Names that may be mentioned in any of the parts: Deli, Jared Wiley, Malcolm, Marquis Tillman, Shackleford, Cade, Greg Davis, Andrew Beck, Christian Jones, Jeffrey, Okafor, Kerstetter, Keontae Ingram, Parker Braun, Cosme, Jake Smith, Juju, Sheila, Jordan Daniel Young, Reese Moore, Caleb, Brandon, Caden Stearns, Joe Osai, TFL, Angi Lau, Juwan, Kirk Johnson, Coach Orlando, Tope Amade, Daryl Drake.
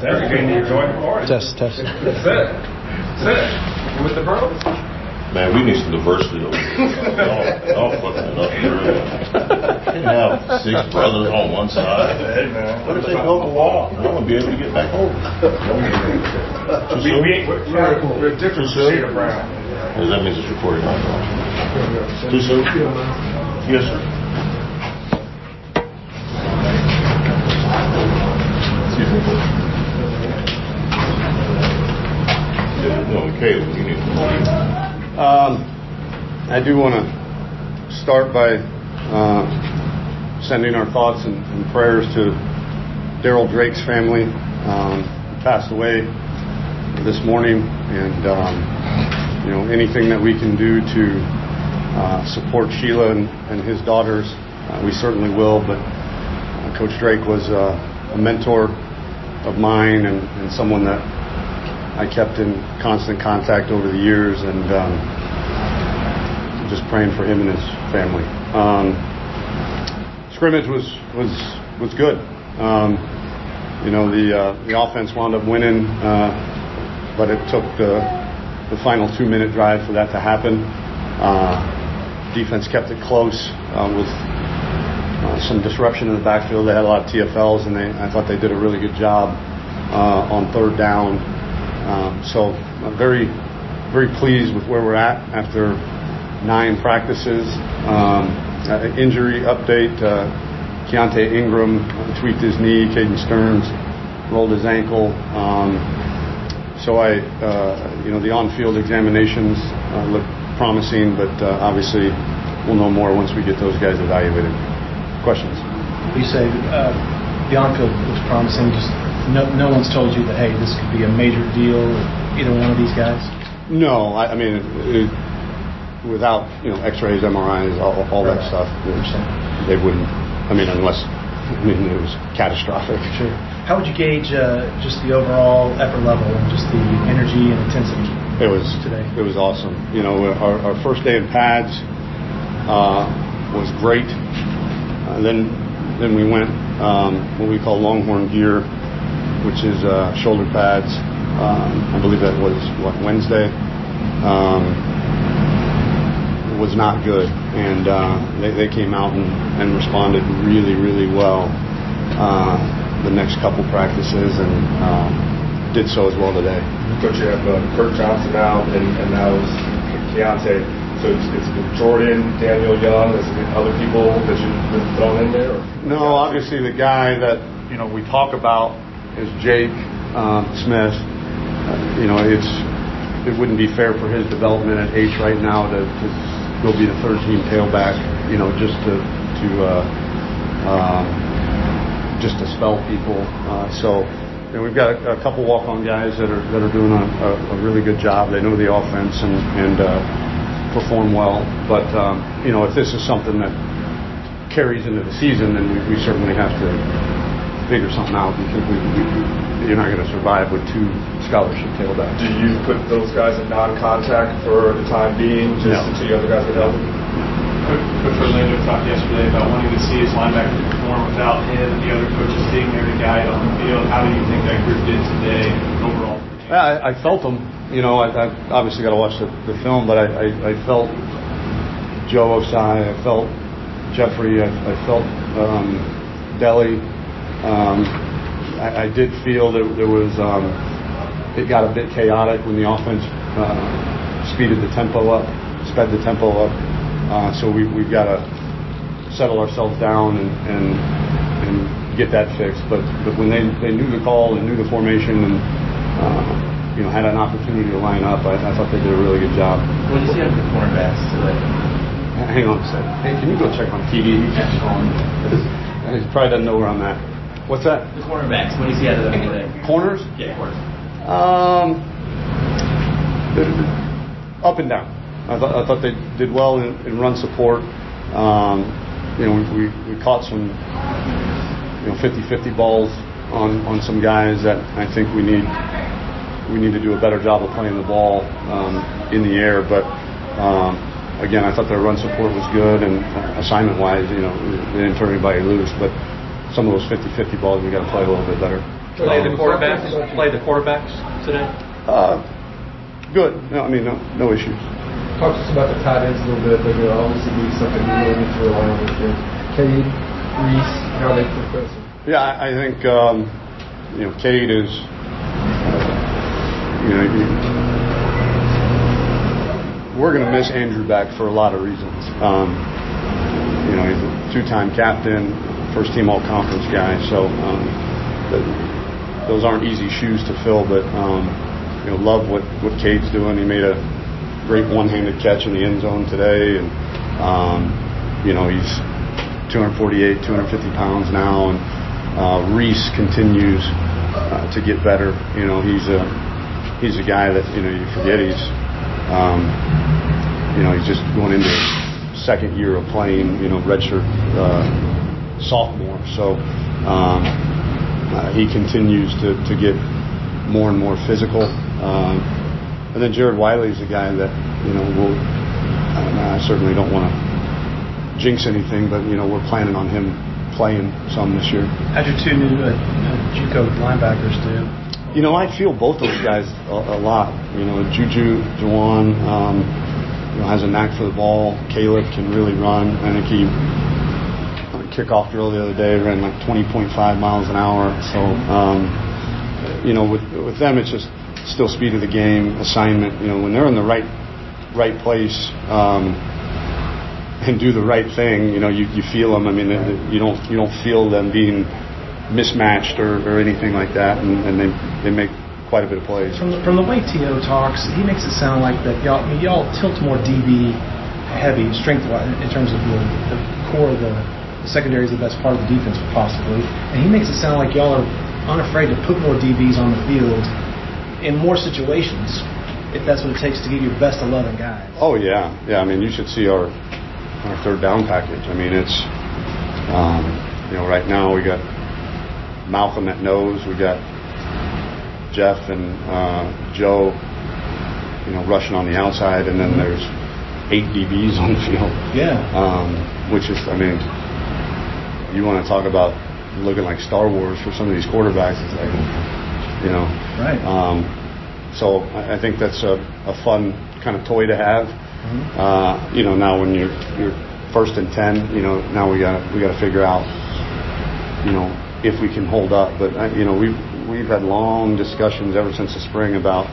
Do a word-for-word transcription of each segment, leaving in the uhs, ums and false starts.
Test, test. That's it. That's it. With the bros? Man, we need some diversity over here. All fucking up. Now, six brothers on one side. Hey, man. What if they build a wall? I want to be able to get back home. we, we, we're, we're, cool. We're different shade of brown. Because that means it's recording my phone. Too soon? Yes, sir. Um, I do want to start by uh, sending our thoughts and, and prayers to Daryl Drake's family. Um, he passed away this morning, and um, you know, anything that we can do to uh, support Sheila and, and his daughters, uh, we certainly will. But uh, Coach Drake was uh, a mentor of mine and, and someone that I kept in constant contact over the years, and um, just praying for him and his family. Um, scrimmage was was was good. Um, you know, the uh, the offense wound up winning, uh, but it took the the final two minute drive for that to happen. Uh, defense kept it close uh, with uh, some disruption in the backfield. They had a lot of T F Ls, and they I thought they did a really good job uh, on third down. Um, so I'm very, very pleased with where we're at after nine practices. Um, uh, injury update, uh, Keontae Ingram tweaked his knee, Caden Stearns rolled his ankle. Um, so I, uh, you know, the on-field examinations uh, look promising, but uh, obviously we'll know more once we get those guys evaluated. Questions? You say uh, the on-field looks promising, just... No, no one's told you that, hey, this could be a major deal, either one of these guys? No, I, I mean, it, it, without, you know, x-rays, M R Is, all, all right. that stuff, they wouldn't, I mean, unless I mean, it was catastrophic. Sure. How would you gauge uh, just the overall effort level and just the energy and intensity it was, today? It was awesome. You know, our, our first day in pads uh, was great. Uh, then, then we went um, what we call Longhorn gear, which is uh, shoulder pads. Um, I believe that was, what, Wednesday? Um, was not good. And uh, they, they came out and, and responded really, really well uh, the next couple practices, and uh, did so as well today. Coach, you have uh, Kirk Johnson now, and, and now it's Keontae. So it's, it's Jordan, Daniel Young, is it other people that you've thrown in there? Or? No, obviously the guy that, you know, we talk about is Jake uh, Smith. Uh, you know, it's it wouldn't be fair for his development at H right now to, to go be the third team tailback. You know, just to to uh, uh, just to spell people. Uh, so, you know, we've got a, a couple walk-on guys that are that are doing a, a, a really good job. They know the offense and and uh, perform well. But um, you know, if this is something that carries into the season, then we, we certainly have to figure something out, because we, we, you're not going to survive with two scholarship tailbacks. Do you put those guys in non-contact for the time being, just no. until the other guys get healthy? Coach Orlando talked yesterday about wanting to see his linebacker perform without him and the other coaches being there to guide on the field. How do you think that group did today overall? Yeah, I, I felt them. You know, I, I obviously got to watch the, the film, but I, I, I felt Joe Osai, I felt Jeffrey, I, I felt um, Deli. Um, I, I did feel that there was, um, it got a bit chaotic when the offense uh, speeded the tempo up, sped the tempo up. Uh, so we, we've got to settle ourselves down and, and, and get that fixed. But, but when they, they knew the call and knew the formation and uh, you know, had an opportunity to line up, I, I thought they did a really good job. What did you see on the cornerbacks today? Hang on a second. Hey, can you go check on T V? He probably doesn't know where I'm at. What's that? The cornerbacks. What do you see out of them today? Corners? Yeah, corners. Um, up and down. I thought I thought they did well in, in run support. Um, you know, we, we, we caught some, you know, fifty-fifty balls on, on some guys that I think we need we need to do a better job of playing the ball um, in the air. But um, again, I thought their run support was good, and assignment-wise, you know, they didn't turn anybody loose, but. Some of those fifty-fifty balls, we got to play a little bit better. Play the quarterbacks. Play the quarterbacks today. Uh, good. No, I mean, no, no issues. Talk to us about the tight ends a little bit. They're obviously being something we really need to rely on with them. Cade, Reese, how they progress. Yeah, I, I think um, you know, Cade is. You know, you, we're going to miss Andrew Beck for a lot of reasons. Um, you know, he's a two-time captain. First team all conference guy, so um, the, those aren't easy shoes to fill, but um, you know, love what, what Cade's doing. He made a great one-handed catch in the end zone today, and um, you know, he's two forty-eight, two fifty pounds now, and uh, Reese continues uh, to get better. You know, he's a he's a guy that, you know, you forget he's um, you know, he's just going into his second year of playing, you know, redshirt uh, sophomore, so um, uh, he continues to, to get more and more physical. Um, and then Jared Wiley is a guy that, you know, we'll, I, don't know, I certainly don't want to jinx anything, but, you know, we're planning on him playing some this year. How'd your two new uh, JUCO linebackers do? You know, I feel both those guys a, a lot. You know, Juju, Juwan, um, you know, has a knack for the ball. Caleb can really run. I think he kickoff drill the other day, ran like twenty point five miles an hour. So, um, you know, with with them, it's just still speed of the game, assignment. You know, when they're in the right right place um, and do the right thing, you know, you, you feel them. I mean, it, it, you don't you don't feel them being mismatched or, or anything like that, and, and they they make quite a bit of plays. From the, from the way Tito talks, he makes it sound like that y'all I mean, y'all tilt more D B heavy, strength-wise, in terms of the, the core of the. The secondary is the best part of the defense, possibly. And he makes it sound like y'all are unafraid to put more D Bs on the field in more situations if that's what it takes to give your best eleven guys. Oh, yeah. Yeah, I mean, you should see our, our third down package. I mean, it's, um, you know, right now we got Malcolm at nose. We got Jeff and uh, Joe, you know, rushing on the outside. And then there's eight D Bs on the field. Yeah. Um, which is, I mean... You want to talk about looking like Star Wars for some of these quarterbacks? It's like, you know. Right. Um, so I think that's a, a fun kind of toy to have. Mm-hmm. Uh, you know, now when you're you're first and ten, you know, now we got we got to figure out, you know, if we can hold up. But I, you know, we've we've had long discussions ever since the spring about,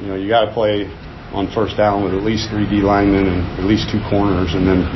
you know, you got to play on first down with at least three D linemen and at least two corners, and then.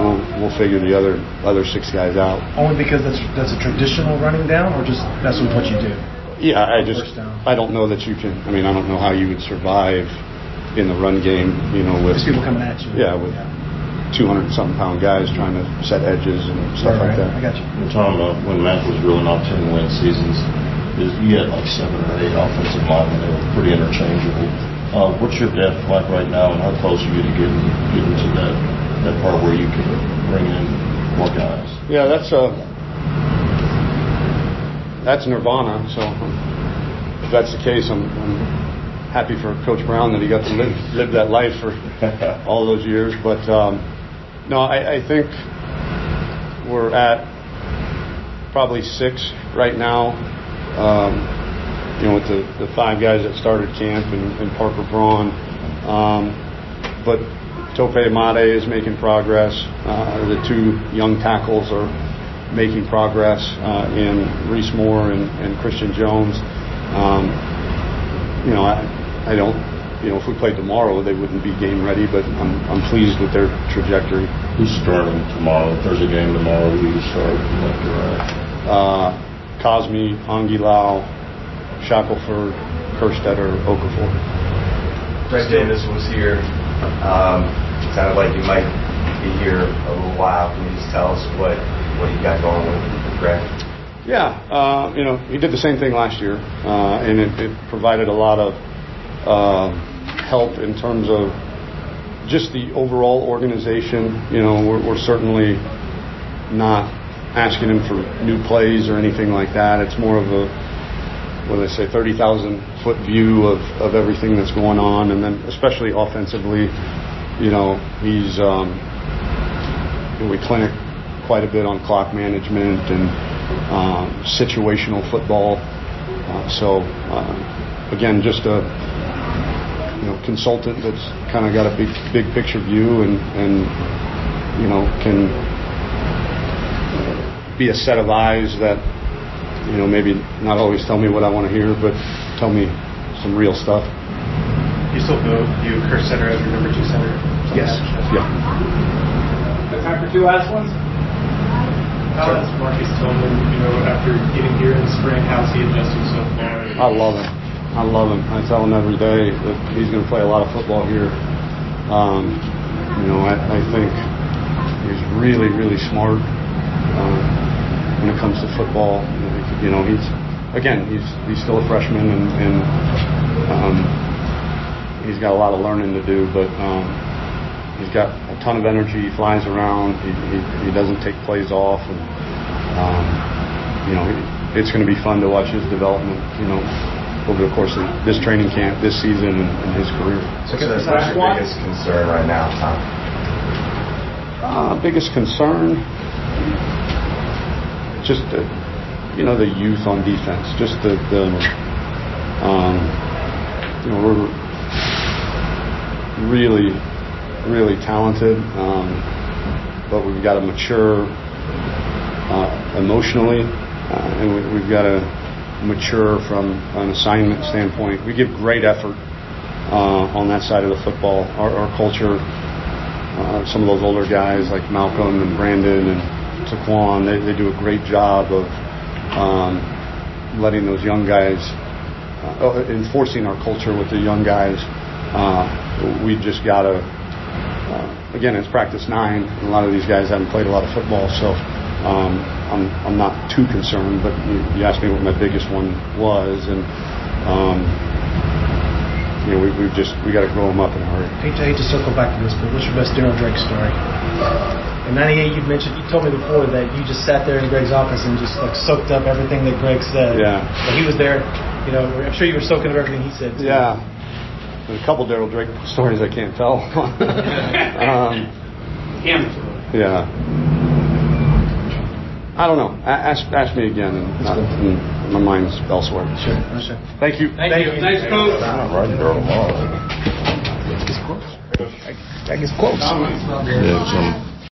We'll, we'll figure the other other six guys out. Only because that's that's a traditional running down, or just that's what you do? Yeah, I just I don't know that you can. I mean, I don't know how you would survive in the run game. You know, with people coming at you. Yeah, with two hundred something pound guys trying to set edges and stuff right, like that. I got you. We're talking about when Matt was reeling off ten win seasons. Is you had like seven or eight offensive linemen. They were pretty interchangeable. Uh, what's your depth like right now, and how close are you to getting getting to that? That part where you can bring in more guys. Yeah, that's uh, that's Nirvana. So if that's the case, I'm, I'm happy for Coach Brown that he got to live, live that life for all those years. But um, no, I, I think we're at probably six right now. Um, you know, with the, the five guys that started camp and, and Parker Braun, um, but. Tope Amade is making progress. Uh, the two young tackles are making progress uh, in Reese Moore and, and Christian Jones. Um, you know, I, I don't. You know, if we played tomorrow, they wouldn't be game ready. But I'm, I'm pleased with their trajectory. Who's starting tomorrow? If there's a game tomorrow, who do you start? Left or right? Uh, Cosme, Angi Lau, Shackleford, Kerstetter, Okafor. Greg Davis was here. Um, it sounded like you might be here a little while. Can you just tell us what, what you got going with Greg? Yeah, uh, you know, he did the same thing last year, uh, and it, it provided a lot of uh, help in terms of just the overall organization. You know, we're, we're certainly not asking him for new plays or anything like that. It's more of a, what do they say, thirty thousand foot view of, of everything that's going on, and then especially offensively, you know, he's um, we clinic quite a bit on clock management and um, situational football. Uh, so uh, again, just a you know consultant that's kind of got a big big picture view and and you know can be a set of eyes that, you know, maybe not always tell me what I want to hear, but tell me some real stuff. You still go, you Kerstetter as your number two center? Yes. Yeah. That's time for two last ones. How has Marquis Tillman, you know, after getting here in the spring, how's he adjusting so far? I love him. I love him. I tell him every day that he's going to play a lot of football here. Um, you know, I, I think he's really, really smart. Uh, when it comes to football, you know, he's again he's he's still a freshman, and, and um, he's got a lot of learning to do. But um, he's got a ton of energy. He flies around. He he, he doesn't take plays off, and um, you know, it's going to be fun to watch his development, you know, over the course of this training camp, this season, and, and his career. So, so that's your one? biggest concern right now, Tom? Uh, biggest concern. Just the, you know, the youth on defense. Just the, the um, you know, we're really, really talented, um, but we've got to mature uh, emotionally, uh, and we, we've got to mature from an assignment standpoint. We give great effort uh, on that side of the football. Our, our culture. Uh, some of those older guys like Malcolm and Brandon and Juwan, they, they do a great job of um, letting those young guys, uh, enforcing our culture with the young guys. Uh, we just got to, uh, again, it's practice nine, and a lot of these guys haven't played a lot of football, so um, I'm, I'm not too concerned, but you, you asked me what my biggest one was, and um, you know, we, we've just we got to grow them up in a hurry. I hate to, I hate to circle back to this, but what's your best Daryl Drake story? In ninety-eight, you mentioned, you told me before that you just sat there in Greg's office and just like soaked up everything that Greg said. Yeah. But he was there, you know. I'm sure you were soaking up everything he said too. Yeah. There's a couple Daryl Drake stories I can't tell. um, Him. Yeah. I don't know. Ask, ask me again. And not, and my mind's elsewhere. Sure. Sure. Thank you. Thank, Thank you. you. Nice coach. I guess close. I guess close. Yeah,